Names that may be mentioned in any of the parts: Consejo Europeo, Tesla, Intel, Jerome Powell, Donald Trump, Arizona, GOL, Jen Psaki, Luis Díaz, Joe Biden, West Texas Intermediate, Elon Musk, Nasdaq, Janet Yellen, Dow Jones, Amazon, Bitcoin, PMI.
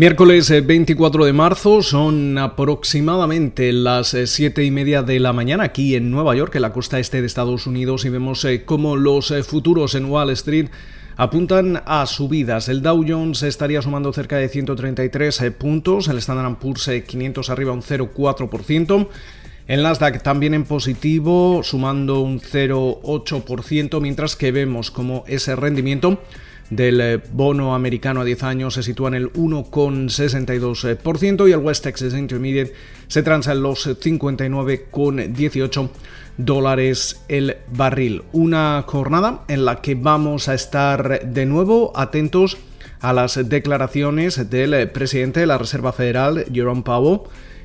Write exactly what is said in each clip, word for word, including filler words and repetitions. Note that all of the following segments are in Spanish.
Miércoles veinticuatro de marzo, son aproximadamente las siete y media de la mañana aquí en Nueva York, en la costa este de Estados Unidos, y vemos cómo los futuros en Wall Street apuntan a subidas. El Dow Jones estaría sumando cerca de ciento treinta y tres puntos, el Standard and Poor's quinientos arriba un cero coma cuatro por ciento. El Nasdaq también en positivo, sumando un cero coma ocho por ciento, mientras que vemos como ese rendimiento del bono americano a diez años se sitúa en el uno coma sesenta y dos por ciento y el West Texas Intermediate se transa en los cincuenta y nueve coma dieciocho dólares el barril. Una jornada en la que vamos a estar de nuevo atentos a las declaraciones del presidente de la Reserva Federal, Jerome Powell,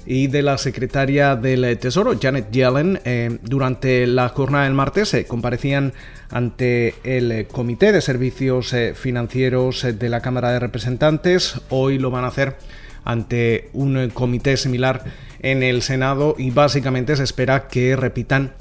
y de la secretaria del Tesoro, Janet Yellen. Eh, durante la jornada del martes eh, comparecían ante el Comité de Servicios eh, Financieros eh, de la Cámara de Representantes. Hoy lo van a hacer ante un eh, comité similar en el Senado y básicamente se espera que repitan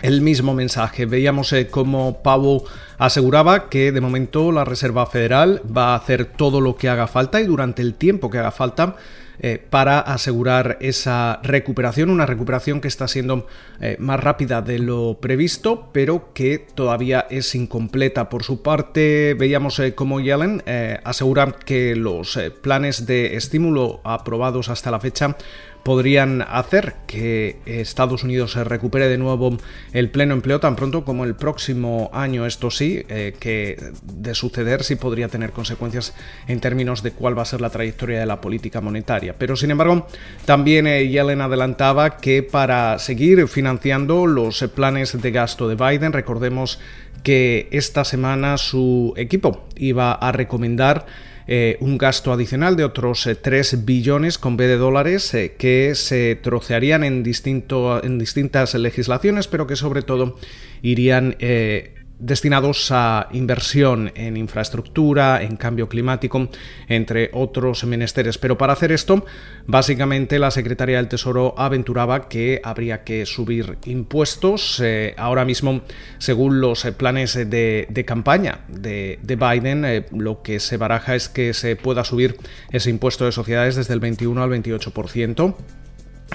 el mismo mensaje. Veíamos eh, cómo Powell aseguraba que de momento la Reserva Federal va a hacer todo lo que haga falta y durante el tiempo que haga falta eh, para asegurar esa recuperación, una recuperación que está siendo eh, más rápida de lo previsto, pero que todavía es incompleta. Por su parte, veíamos eh, cómo Yellen eh, asegura que los eh, planes de estímulo aprobados hasta la fecha podrían hacer que Estados Unidos se recupere de nuevo el pleno empleo tan pronto como el próximo año. Esto sí, eh, que de suceder sí podría tener consecuencias en términos de cuál va a ser la trayectoria de la política monetaria. Pero sin embargo, también eh, Yellen adelantaba que para seguir financiando los planes de gasto de Biden, recordemos que esta semana su equipo iba a recomendar Eh, un gasto adicional de otros eh, tres billones con B de dólares eh, que se trocearían en, distinto, en distintas legislaciones, pero que sobre todo irían eh, destinados a inversión en infraestructura, en cambio climático, entre otros menesteres. Pero para hacer esto, básicamente la secretaria del Tesoro aventuraba que habría que subir impuestos. Eh, ahora mismo, según los planes de, de campaña de, de Biden, eh, lo que se baraja es que se pueda subir ese impuesto de sociedades desde el veintiuno al veintiocho por ciento.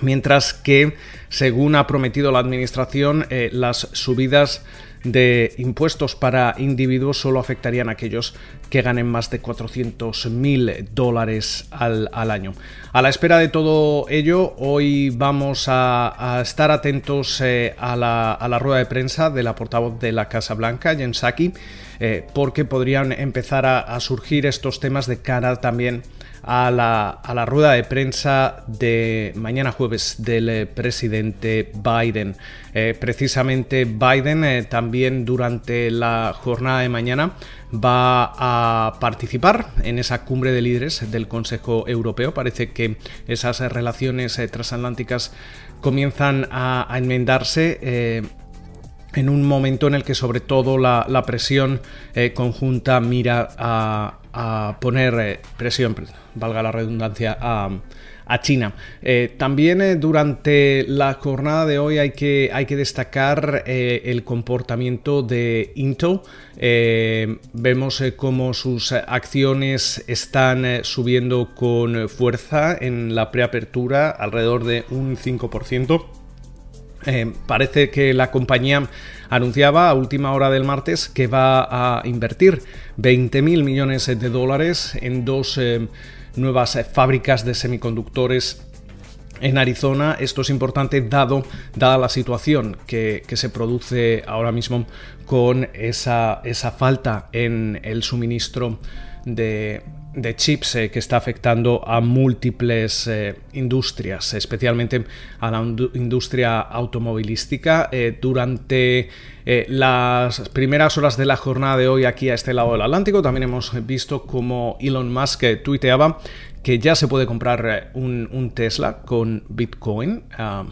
Mientras que, según ha prometido la administración, eh, las subidas de impuestos para individuos solo afectarían a aquellos que ganen más de cuatrocientos mil dólares al, al año. A la espera de todo ello, hoy vamos a, a estar atentos eh, a, la, a la rueda de prensa de la portavoz de la Casa Blanca, Jen Psaki, eh, porque podrían empezar a, a surgir estos temas de cara también a la, a la rueda de prensa de mañana jueves del eh, presidente Biden. Eh, precisamente Biden eh, también durante la jornada de mañana va a participar en esa cumbre de líderes del Consejo Europeo. Parece que esas relaciones eh, transatlánticas comienzan a, a enmendarse eh, en un momento en el que sobre todo la, la presión eh, conjunta mira a a poner eh, presión, valga la redundancia, a, a China. Eh, también eh, durante la jornada de hoy hay que, hay que destacar eh, el comportamiento de Intel. Eh, vemos eh, cómo sus acciones están eh, subiendo con fuerza en la preapertura, alrededor de un cinco por ciento. Eh, parece que la compañía anunciaba a última hora del martes que va a invertir veinte mil millones de dólares en dos eh, nuevas fábricas de semiconductores en Arizona. Esto es importante dado, dada la situación que, que se produce ahora mismo con esa, esa falta en el suministro de, de chips eh, que está afectando a múltiples eh, industrias, especialmente a la industria automovilística. Eh, durante eh, las primeras horas de la jornada de hoy aquí a este lado del Atlántico también hemos visto cómo Elon Musk eh, tuiteaba que ya se puede comprar un, un Tesla con Bitcoin. Uh,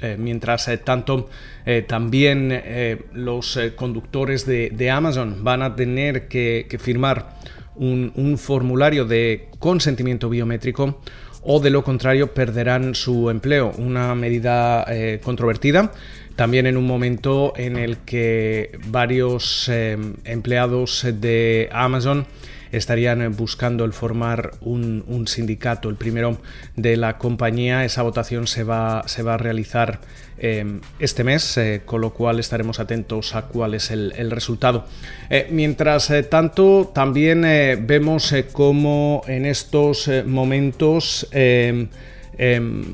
eh, mientras eh, tanto, eh, también eh, los eh, conductores de, de Amazon van a tener que, que firmar un, un formulario de consentimiento biométrico o de lo contrario perderán su empleo. Una medida eh, controvertida. También en un momento en el que varios eh, empleados de Amazon estarían buscando el formar un, un sindicato, el primero de la compañía. Esa votación se va, se va a realizar eh, este mes, eh, con lo cual estaremos atentos a cuál es el, el resultado. Eh, mientras eh, tanto, también eh, vemos eh, cómo en estos eh, momentos eh, eh,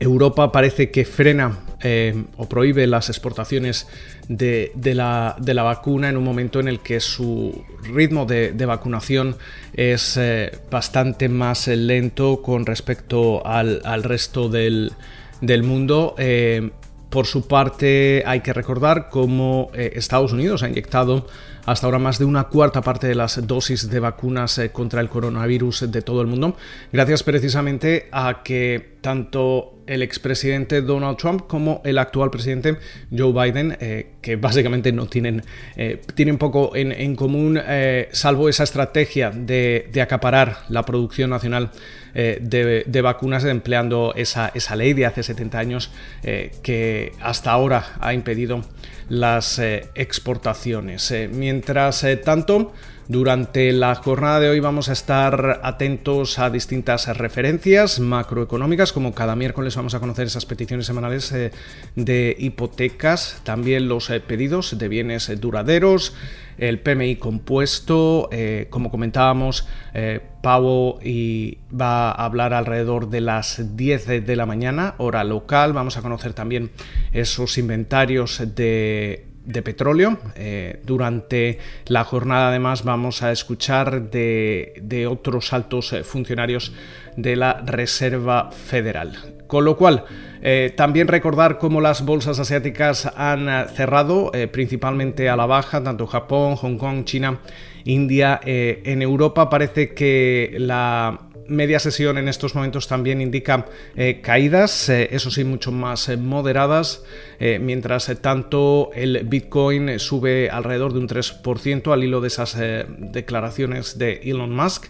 Europa parece que frena Eh, o prohíbe las exportaciones de, de, la, de la vacuna en un momento en el que su ritmo de, de vacunación es eh, bastante más lento con respecto al, al resto del, del mundo. Eh, por su parte, hay que recordar cómo eh, Estados Unidos ha inyectado hasta ahora más de una cuarta parte de las dosis de vacunas eh, contra el coronavirus de todo el mundo, gracias precisamente a que tanto el expresidente Donald Trump como el actual presidente Joe Biden, eh, que básicamente no tienen, eh, tienen poco en, en común, eh, salvo esa estrategia de, de acaparar la producción nacional eh, de, de vacunas, empleando esa, esa ley de hace setenta años eh, que hasta ahora ha impedido las eh, exportaciones. Eh, mientras eh, tanto, durante la jornada de hoy vamos a estar atentos a distintas referencias macroeconómicas, como cada miércoles vamos a conocer esas peticiones semanales eh, de hipotecas, también los eh, pedidos de bienes eh, duraderos, el P M I compuesto, eh, como comentábamos, eh, Powell y va a hablar alrededor de las diez de la mañana, hora local. Vamos a conocer también esos inventarios de... de petróleo. Eh, durante la jornada además vamos a escuchar de, de otros altos funcionarios de la Reserva Federal. Con lo cual, eh, también recordar cómo las bolsas asiáticas han cerrado, eh, principalmente a la baja, tanto Japón, Hong Kong, China, India. Eh, en Europa parece que la media sesión en estos momentos también indica eh, caídas, eh, eso sí, mucho más eh, moderadas. Eh, mientras eh, tanto, el Bitcoin sube alrededor de un tres por ciento al hilo de esas eh, declaraciones de Elon Musk,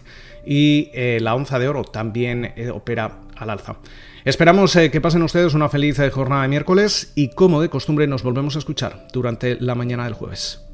y eh, la onza de oro también eh, opera al alza. Esperamos eh, que pasen ustedes una feliz eh, jornada de miércoles y, como de costumbre, nos volvemos a escuchar durante la mañana del jueves.